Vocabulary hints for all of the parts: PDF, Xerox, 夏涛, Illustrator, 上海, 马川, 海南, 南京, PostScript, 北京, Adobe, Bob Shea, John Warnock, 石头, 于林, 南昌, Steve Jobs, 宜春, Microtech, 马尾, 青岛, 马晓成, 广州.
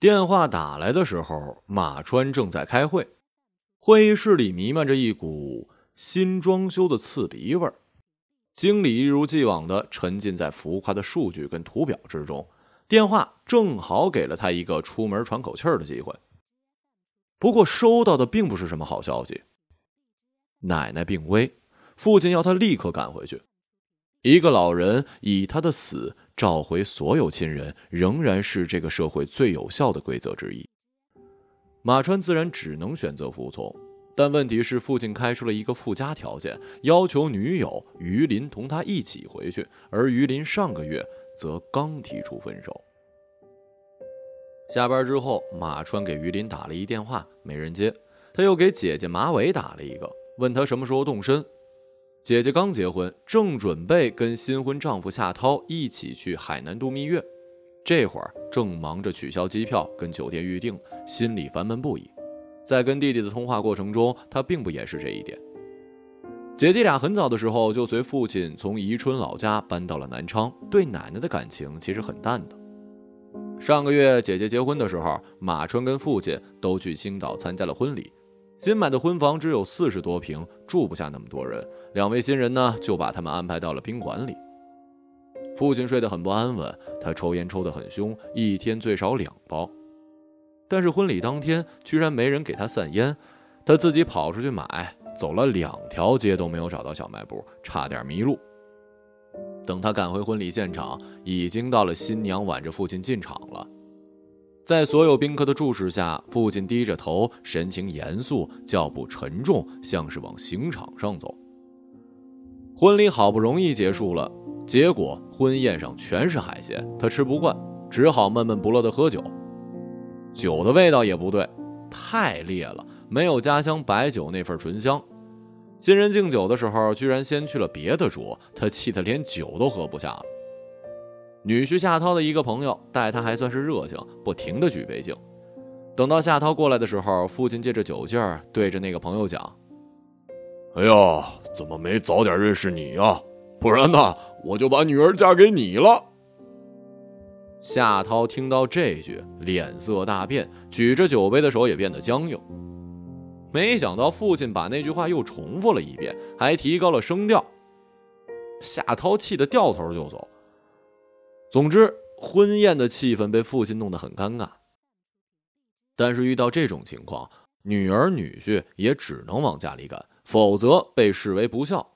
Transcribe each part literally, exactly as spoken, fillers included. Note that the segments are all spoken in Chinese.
电话打来的时候，马川正在开会，会议室里弥漫着一股新装修的刺鼻味儿。经理一如既往地沉浸在浮夸的数据跟图表之中，电话正好给了他一个出门喘口气儿的机会。不过收到的并不是什么好消息，奶奶病危，父亲要他立刻赶回去。一个老人以他的死召回所有亲人，仍然是这个社会最有效的规则之一。马川自然只能选择服从，但问题是父亲开出了一个附加条件，要求女友于林同他一起回去，而于林上个月则刚提出分手。下班之后，马川给于林打了一电话，没人接，他又给姐姐马尾打了一个，问她什么时候动身。姐姐刚结婚，正准备跟新婚丈夫夏涛一起去海南度蜜月，这会儿正忙着取消机票跟酒店预定，心里烦闷不已。在跟弟弟的通话过程中，他并不掩饰这一点。姐弟俩很早的时候就随父亲从宜春老家搬到了南昌，对奶奶的感情其实很淡的。上个月姐姐结婚的时候，马川跟父亲都去青岛参加了婚礼，新买的婚房只有四十多平，住不下那么多人，两位新人呢，就把他们安排到了宾馆里。父亲睡得很不安稳，他抽烟抽得很凶，一天最少两包。但是婚礼当天居然没人给他散烟，他自己跑出去买，走了两条街都没有找到小卖部，差点迷路。等他赶回婚礼现场，已经到了新娘挽着父亲进场了。在所有宾客的注视下，父亲低着头，神情严肃，脚步沉重，像是往刑场上走。婚礼好不容易结束了，结果婚宴上全是海鲜，他吃不惯，只好闷闷不乐地喝酒。酒的味道也不对，太烈了，没有家乡白酒那份醇香。新人敬酒的时候，居然先去了别的桌，他气得连酒都喝不下了。女婿夏涛的一个朋友待他还算是热情，不停地举杯敬。等到夏涛过来的时候，父亲借着酒劲儿对着那个朋友讲：哎呀，怎么没早点认识你啊？不然呢，我就把女儿嫁给你了。夏涛听到这句，脸色大变，举着酒杯的手也变得僵硬。没想到父亲把那句话又重复了一遍，还提高了声调。夏涛气得掉头就走。总之，婚宴的气氛被父亲弄得很尴尬。但是遇到这种情况，女儿女婿也只能往家里赶，否则被视为不孝。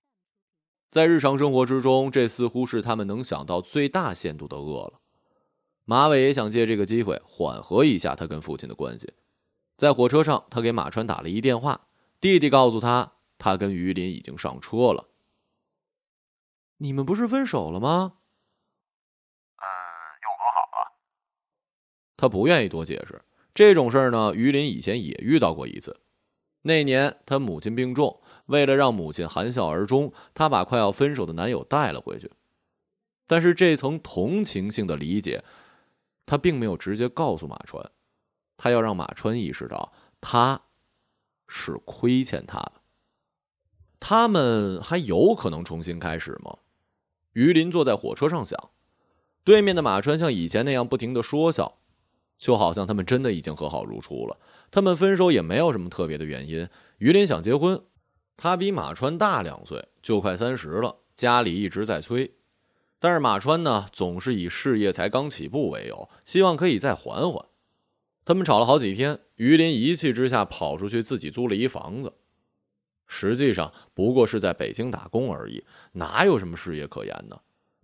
在日常生活之中，这似乎是他们能想到最大限度的恶了。马尾也想借这个机会缓和一下他跟父亲的关系。在火车上，他给马川打了一电话，弟弟告诉他，他跟于林已经上车了。你们不是分手了吗？呃，又和好了。他不愿意多解释，这种事儿呢，于林以前也遇到过一次。那年他母亲病重，为了让母亲含笑而终，他把快要分手的男友带了回去。但是这层同情性的理解，他并没有直接告诉马川，他要让马川意识到他是亏欠他的。他们还有可能重新开始吗？于林坐在火车上想，对面的马川像以前那样不停地说笑，就好像他们真的已经和好如初了。他们分手也没有什么特别的原因。于林想结婚，他比马川大两岁，就快三十了，家里一直在催。但是马川呢，总是以事业才刚起步为由，希望可以再缓缓。他们吵了好几天，于林一气之下跑出去自己租了一房子。实际上不过是在北京打工而已，哪有什么事业可言呢？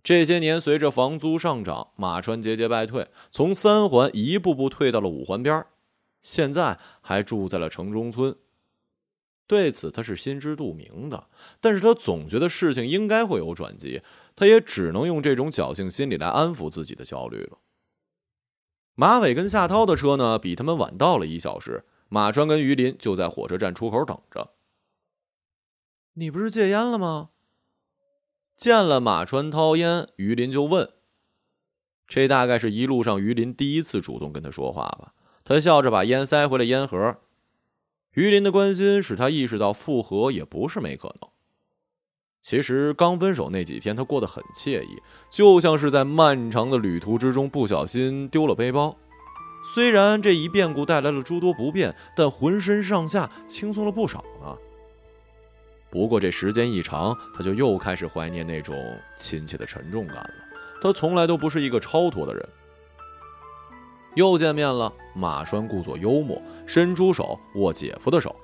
这些年随着房租上涨，马川节节败退，从三环一步步退到了五环边，现在还住在了城中村。对此他是心知肚明的，但是他总觉得事情应该会有转机，他也只能用这种侥幸心理来安抚自己的焦虑了。马尾跟夏涛的车呢，比他们晚到了一小时，马川跟于林就在火车站出口等着。你不是戒烟了吗？见了马川掏烟，于林就问。这大概是一路上于林第一次主动跟他说话吧。他笑着把烟塞回了烟盒。于林的关心使他意识到复合也不是没可能。其实刚分手那几天他过得很惬意，就像是在漫长的旅途之中不小心丢了背包，虽然这一变故带来了诸多不便，但浑身上下轻松了不少呢。不过这时间一长，他就又开始怀念那种亲切的沉重感了。他从来都不是一个超脱的人。又见面了，马栓故作幽默，伸出手握姐夫的手。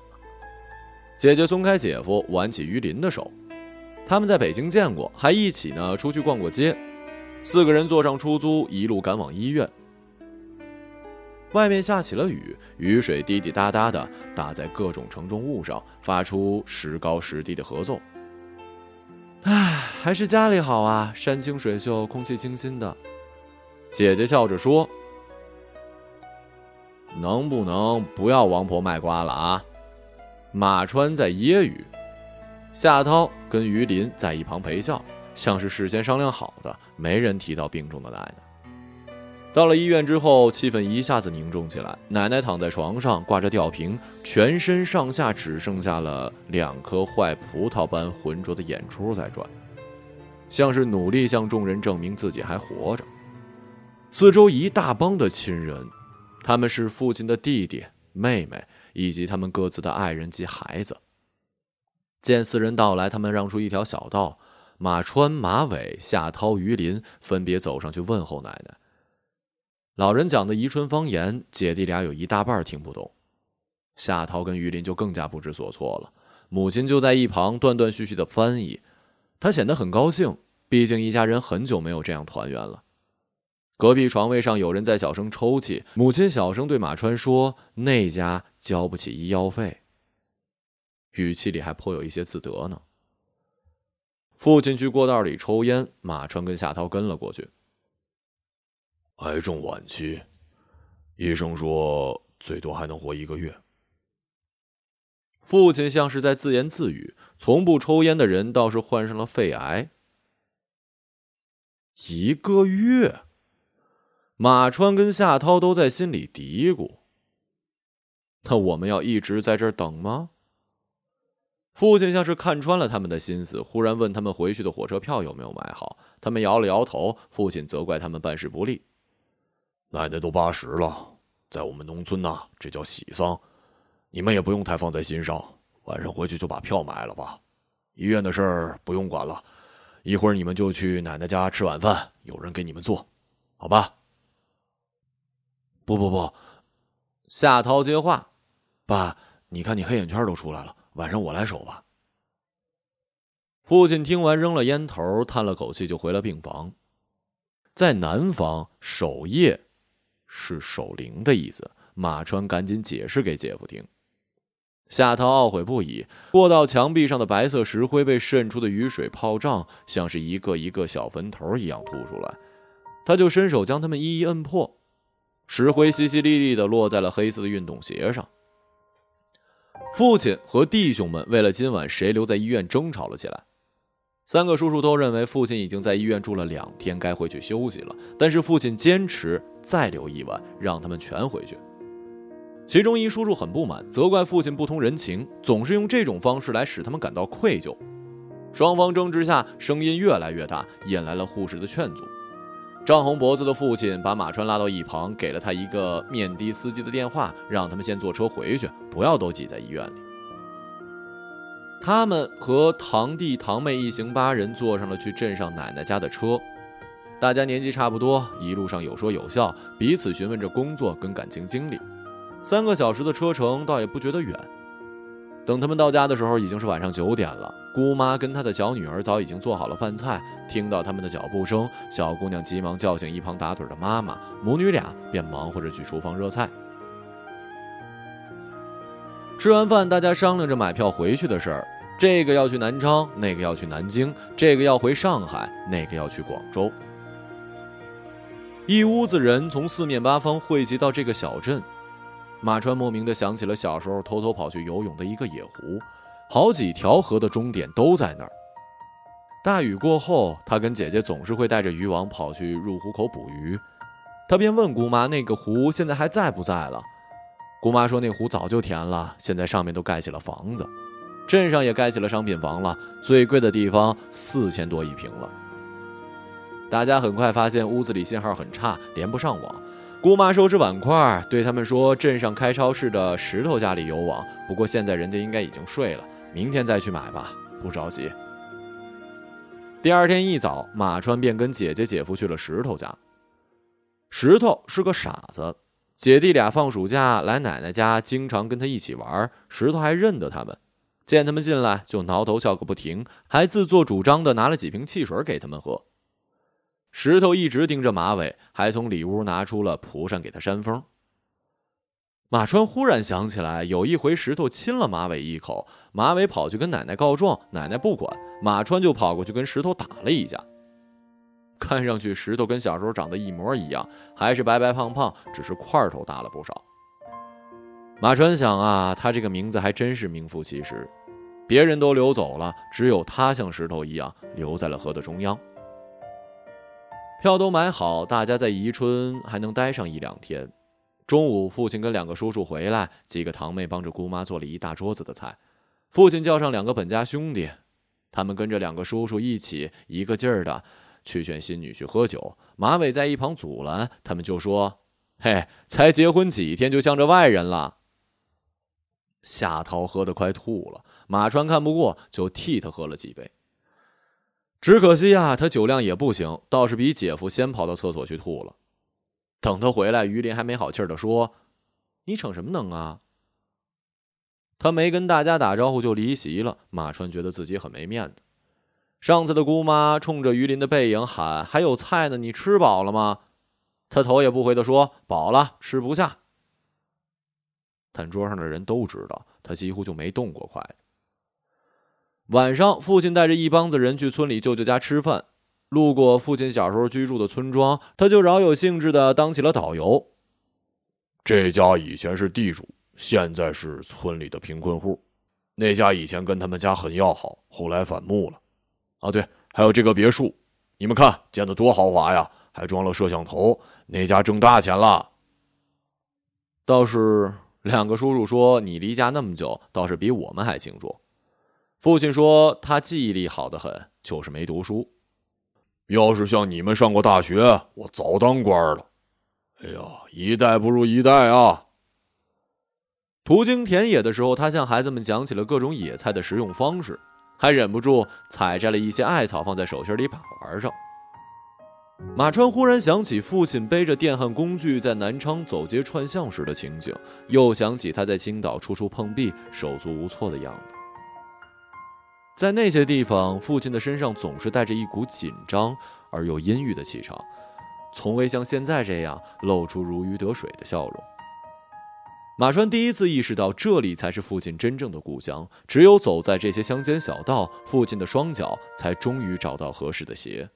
姐姐松开姐夫，挽起于林的手。他们在北京见过，还一起呢出去逛过街。四个人坐上出租，一路赶往医院。外面下起了雨，雨水滴滴答答的打在各种承重物上，发出时高时低的合奏。唉，还是家里好啊，山清水秀，空气清新的。姐姐笑着说：“能不能不要王婆卖瓜了啊？”马川在揶揄，夏涛跟于林在一旁陪笑，像是事先商量好的，没人提到病重的奶奶。到了医院之后，气氛一下子凝重起来。奶奶躺在床上，挂着吊瓶，全身上下只剩下了两颗坏葡萄般浑浊的眼珠在转，像是努力向众人证明自己还活着。四周一大帮的亲人，他们是父亲的弟弟、妹妹，以及他们各自的爱人及孩子。见四人到来，他们让出一条小道，马川、马尾、夏涛、于林分别走上去问候奶奶。老人讲的宜春方言，姐弟俩有一大半听不懂。夏涛跟于林就更加不知所措了，母亲就在一旁断断续续的翻译。她显得很高兴，毕竟一家人很久没有这样团圆了。隔壁床位上有人在小声抽泣，母亲小声对马川说：“那家交不起医药费。”语气里还颇有一些自得呢。父亲去过道里抽烟，马川跟夏涛跟了过去。癌症晚期，医生说最多还能活一个月。父亲像是在自言自语，从不抽烟的人倒是患上了肺癌。一个月，马川跟夏涛都在心里嘀咕：那我们要一直在这儿等吗？父亲像是看穿了他们的心思，忽然问他们回去的火车票有没有买好。他们摇了摇头，父亲责怪他们办事不力。奶奶都八十了，在我们农村呐，这叫喜丧，你们也不用太放在心上。晚上回去就把票买了吧。医院的事儿不用管了，一会儿你们就去奶奶家吃晚饭，有人给你们做，好吧？不不不，夏涛接话：“爸，你看你黑眼圈都出来了，晚上我来守吧。”父亲听完扔了烟头，叹了口气，就回了病房。在南方，守夜是守灵的意思。马川赶紧解释给姐夫听。夏涛懊悔不已，过道墙壁上的白色石灰被渗出的雨水泡胀，像是一个一个小坟头一样凸出来。他就伸手将它们一一摁破，石灰淅淅沥沥地落在了黑色的运动鞋上。父亲和弟兄们为了今晚谁留在医院争吵了起来。三个叔叔都认为父亲已经在医院住了两天，该回去休息了，但是父亲坚持再留一晚，让他们全回去。其中一叔叔很不满，责怪父亲不通人情，总是用这种方式来使他们感到愧疚。双方争执下，声音越来越大，引来了护士的劝阻。涨红脖子的父亲把马川拉到一旁，给了他一个面的司机的电话，让他们先坐车回去，不要都挤在医院里。他们和堂弟堂妹一行八人坐上了去镇上奶奶家的车，大家年纪差不多，一路上有说有笑，彼此询问着工作跟感情经历。三个小时的车程倒也不觉得远。等他们到家的时候，已经是晚上九点了。姑妈跟她的小女儿早已经做好了饭菜，听到他们的脚步声，小姑娘急忙叫醒一旁打盹的妈妈，母女俩便忙活着去厨房热菜。吃完饭，大家商量着买票回去的事儿，这个要去南昌，那个要去南京，这个要回上海，那个要去广州。一屋子人从四面八方汇集到这个小镇。马川莫名地想起了小时候偷偷跑去游泳的一个野湖，好几条河的终点都在那儿。大雨过后，他跟姐姐总是会带着渔网跑去入湖口捕鱼。他便问姑妈，那个湖现在还在不在了？姑妈说那湖早就填了，现在上面都盖起了房子，镇上也盖起了商品房了，最贵的地方四千多一平了。大家很快发现屋子里信号很差，连不上网，姑妈收拾碗筷，对他们说镇上开超市的石头家里有网，不过现在人家应该已经睡了，明天再去买吧，不着急。第二天一早，马川便跟姐姐姐夫去了石头家。石头是个傻子，姐弟俩放暑假来奶奶家，经常跟他一起玩，石头还认得他们，见他们进来就挠头笑个不停，还自作主张的拿了几瓶汽水给他们喝。石头一直盯着马尾，还从里屋拿出了蒲扇给他扇风。马川忽然想起来，有一回石头亲了马尾一口，马尾跑去跟奶奶告状，奶奶不管，马川就跑过去跟石头打了一架。看上去石头跟小时候长得一模一样，还是白白胖胖，只是块头大了不少。马川想啊，他这个名字还真是名副其实，别人都流走了，只有他像石头一样留在了河的中央。票都买好，大家在宜春还能待上一两天。中午父亲跟两个叔叔回来，几个堂妹帮着姑妈做了一大桌子的菜。父亲叫上两个本家兄弟，他们跟着两个叔叔一起一个劲儿的去劝新女婿喝酒。马尾在一旁阻拦，他们就说：嘿，才结婚几天就向着外人了。夏涛喝得快吐了，马川看不过，就替他喝了几杯。只可惜啊，他酒量也不行，倒是比姐夫先跑到厕所去吐了。等他回来，于林还没好气儿地说：你逞什么能啊？他没跟大家打招呼就离席了，马川觉得自己很没面子。上次的姑妈冲着于林的背影喊：还有菜呢，你吃饱了吗？他头也不回地说：饱了，吃不下。但桌上的人都知道，他几乎就没动过筷子。晚上，父亲带着一帮子人去村里舅舅家吃饭。路过父亲小时候居住的村庄，他就饶有兴致地当起了导游。这家以前是地主，现在是村里的贫困户。那家以前跟他们家很要好，后来反目了。啊对，还有这个别墅，你们看建得多豪华呀，还装了摄像头，那家挣大钱了。倒是两个叔叔说：你离家那么久，倒是比我们还清楚。父亲说他记忆力好得很，就是没读书。要是像你们上过大学，我早当官了。哎呀，一代不如一代啊！途经田野的时候，他向孩子们讲起了各种野菜的食用方式，还忍不住采摘了一些艾草放在手心里把玩上。马川忽然想起父亲背着电焊工具在南昌走街串巷时的情景，又想起他在青岛处处碰壁、手足无措的样子。在那些地方，父亲的身上总是带着一股紧张而又阴郁的气场，从未像现在这样露出如鱼得水的笑容。马川第一次意识到，这里才是父亲真正的故乡，只有走在这些乡间小道，父亲的双脚才终于找到合适的鞋。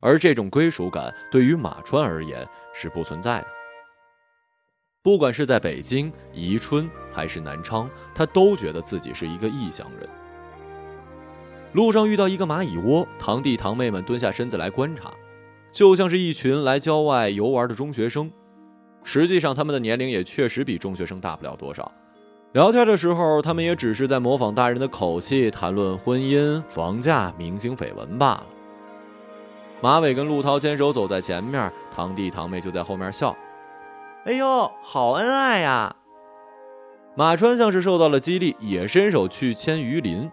而这种归属感对于马川而言是不存在的。不管是在北京、宜春还是南昌，他都觉得自己是一个异乡人。路上遇到一个蚂蚁窝，堂弟堂妹们蹲下身子来观察，就像是一群来郊外游玩的中学生。实际上他们的年龄也确实比中学生大不了多少。聊天的时候，他们也只是在模仿大人的口气，谈论婚姻、房价、明星绯闻罢了。马尾跟陆涛牵手走在前面，堂弟堂妹就在后面笑。哎呦，好恩爱呀！马川像是受到了激励，也伸手去牵鱼鳞。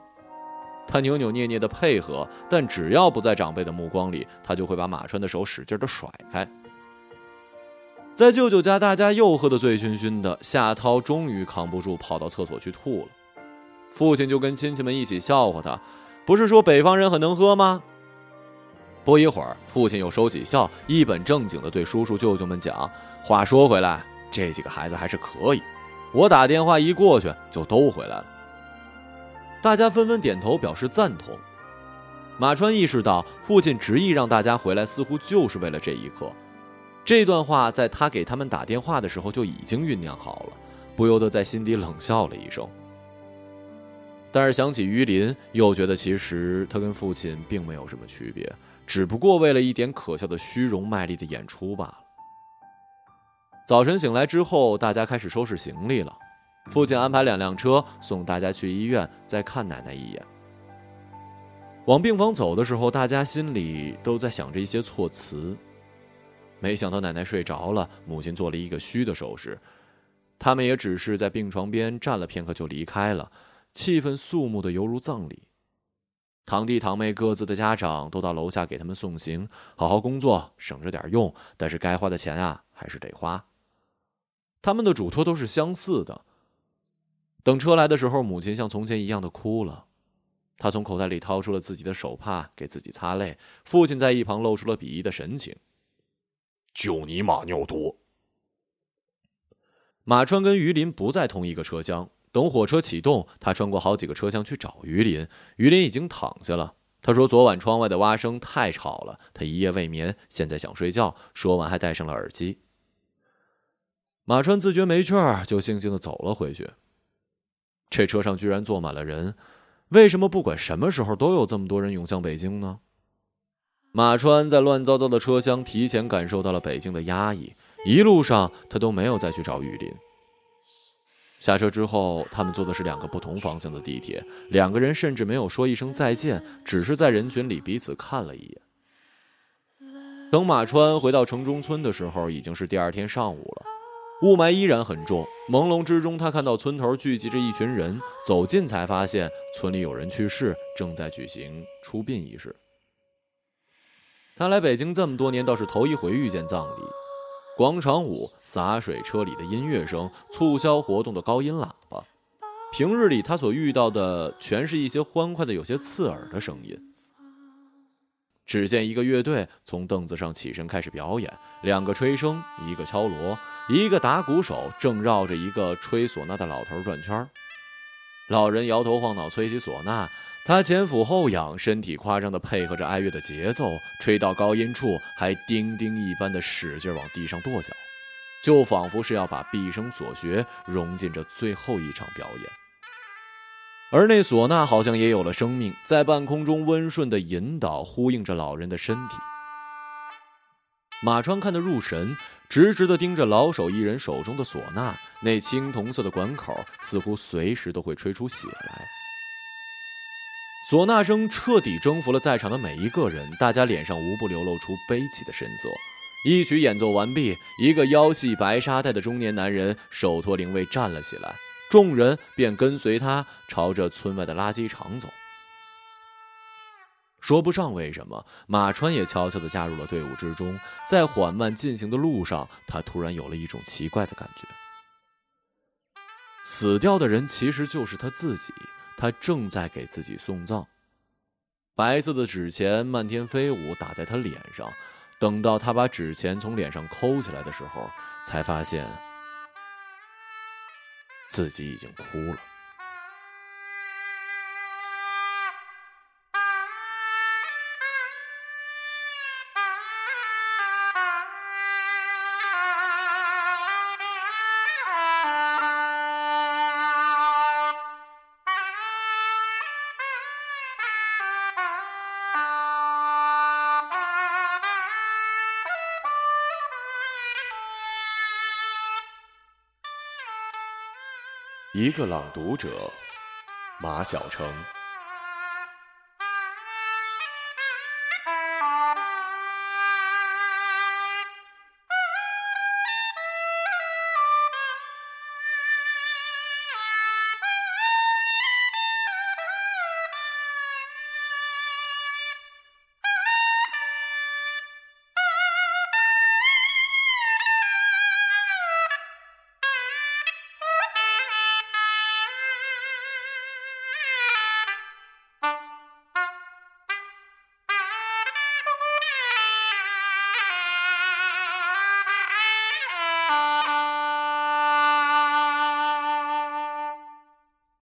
他扭扭捏捏的配合，但只要不在长辈的目光里，他就会把马川的手使劲的甩开。在舅舅家，大家又喝得醉醺醺的，夏涛终于扛不住，跑到厕所去吐了。父亲就跟亲戚们一起笑话他：不是说北方人很能喝吗？不一会儿，父亲又收起笑，一本正经的对叔叔舅舅们讲：话说回来，这几个孩子还是可以，我打电话一过去就都回来了。大家纷纷点头表示赞同。马川意识到，父亲执意让大家回来似乎就是为了这一刻。这段话在他给他们打电话的时候就已经酝酿好了，不由得在心底冷笑了一声。但是想起于林，又觉得其实他跟父亲并没有什么区别，只不过为了一点可笑的虚荣卖力的演出罢了。早晨醒来之后，大家开始收拾行李了。父亲安排两辆车送大家去医院，再看奶奶一眼。往病房走的时候，大家心里都在想着一些措辞。没想到奶奶睡着了，母亲做了一个虚的手势。他们也只是在病床边站了片刻就离开了，气氛肃穆的犹如葬礼。堂弟堂妹各自的家长都到楼下给他们送行，好好工作，省着点用，但是该花的钱啊还是得花。他们的嘱托都是相似的。等车来的时候，母亲像从前一样的哭了。她从口袋里掏出了自己的手帕，给自己擦泪。父亲在一旁露出了鄙夷的神情：“就你马尿多！”马川跟于林不在同一个车厢。等火车启动，他穿过好几个车厢去找于林。于林已经躺下了。他说：“昨晚窗外的蛙声太吵了，他一夜未眠，现在想睡觉。”说完还戴上了耳机。马川自觉没趣儿，就悻悻地走了回去。这车上居然坐满了人，为什么不管什么时候都有这么多人涌向北京呢？马川在乱糟糟的车厢提前感受到了北京的压抑，一路上他都没有再去找雨林。下车之后，他们坐的是两个不同方向的地铁，两个人甚至没有说一声再见，只是在人群里彼此看了一眼。等马川回到城中村的时候，已经是第二天上午了。雾霾依然很重，朦胧之中，他看到村头聚集着一群人，走近才发现村里有人去世，正在举行出殡仪式。他来北京这么多年，倒是头一回遇见葬礼。广场舞、洒水车里的音乐声、促销活动的高音喇叭，平日里他所遇到的全是一些欢快的、有些刺耳的声音。只见一个乐队从凳子上起身开始表演，两个吹笙，一个敲锣，一个打鼓手正绕着一个吹唢呐的老头转圈。老人摇头晃脑吹起唢呐，他前俯后仰，身体夸张地配合着哀乐的节奏，吹到高音处还叮叮一般的使劲往地上跺脚，就仿佛是要把毕生所学融进这最后一场表演。而那唢呐好像也有了生命，在半空中温顺地引导，呼应着老人的身体。马川看得入神，直直地盯着老手一人手中的唢呐，那青铜色的管口似乎随时都会吹出血来。唢呐声彻底征服了在场的每一个人，大家脸上无不流露出悲戚的神色。一曲演奏完毕，一个腰系白纱带的中年男人手托灵位站了起来，众人便跟随他朝着村外的垃圾场走。说不上为什么，马川也悄悄地加入了队伍之中。在缓慢进行的路上，他突然有了一种奇怪的感觉。死掉的人其实就是他自己，他正在给自己送葬。白色的纸钱漫天飞舞，打在他脸上。等到他把纸钱从脸上抠起来的时候，才发现自己已经哭了。一个朗读者，马晓成。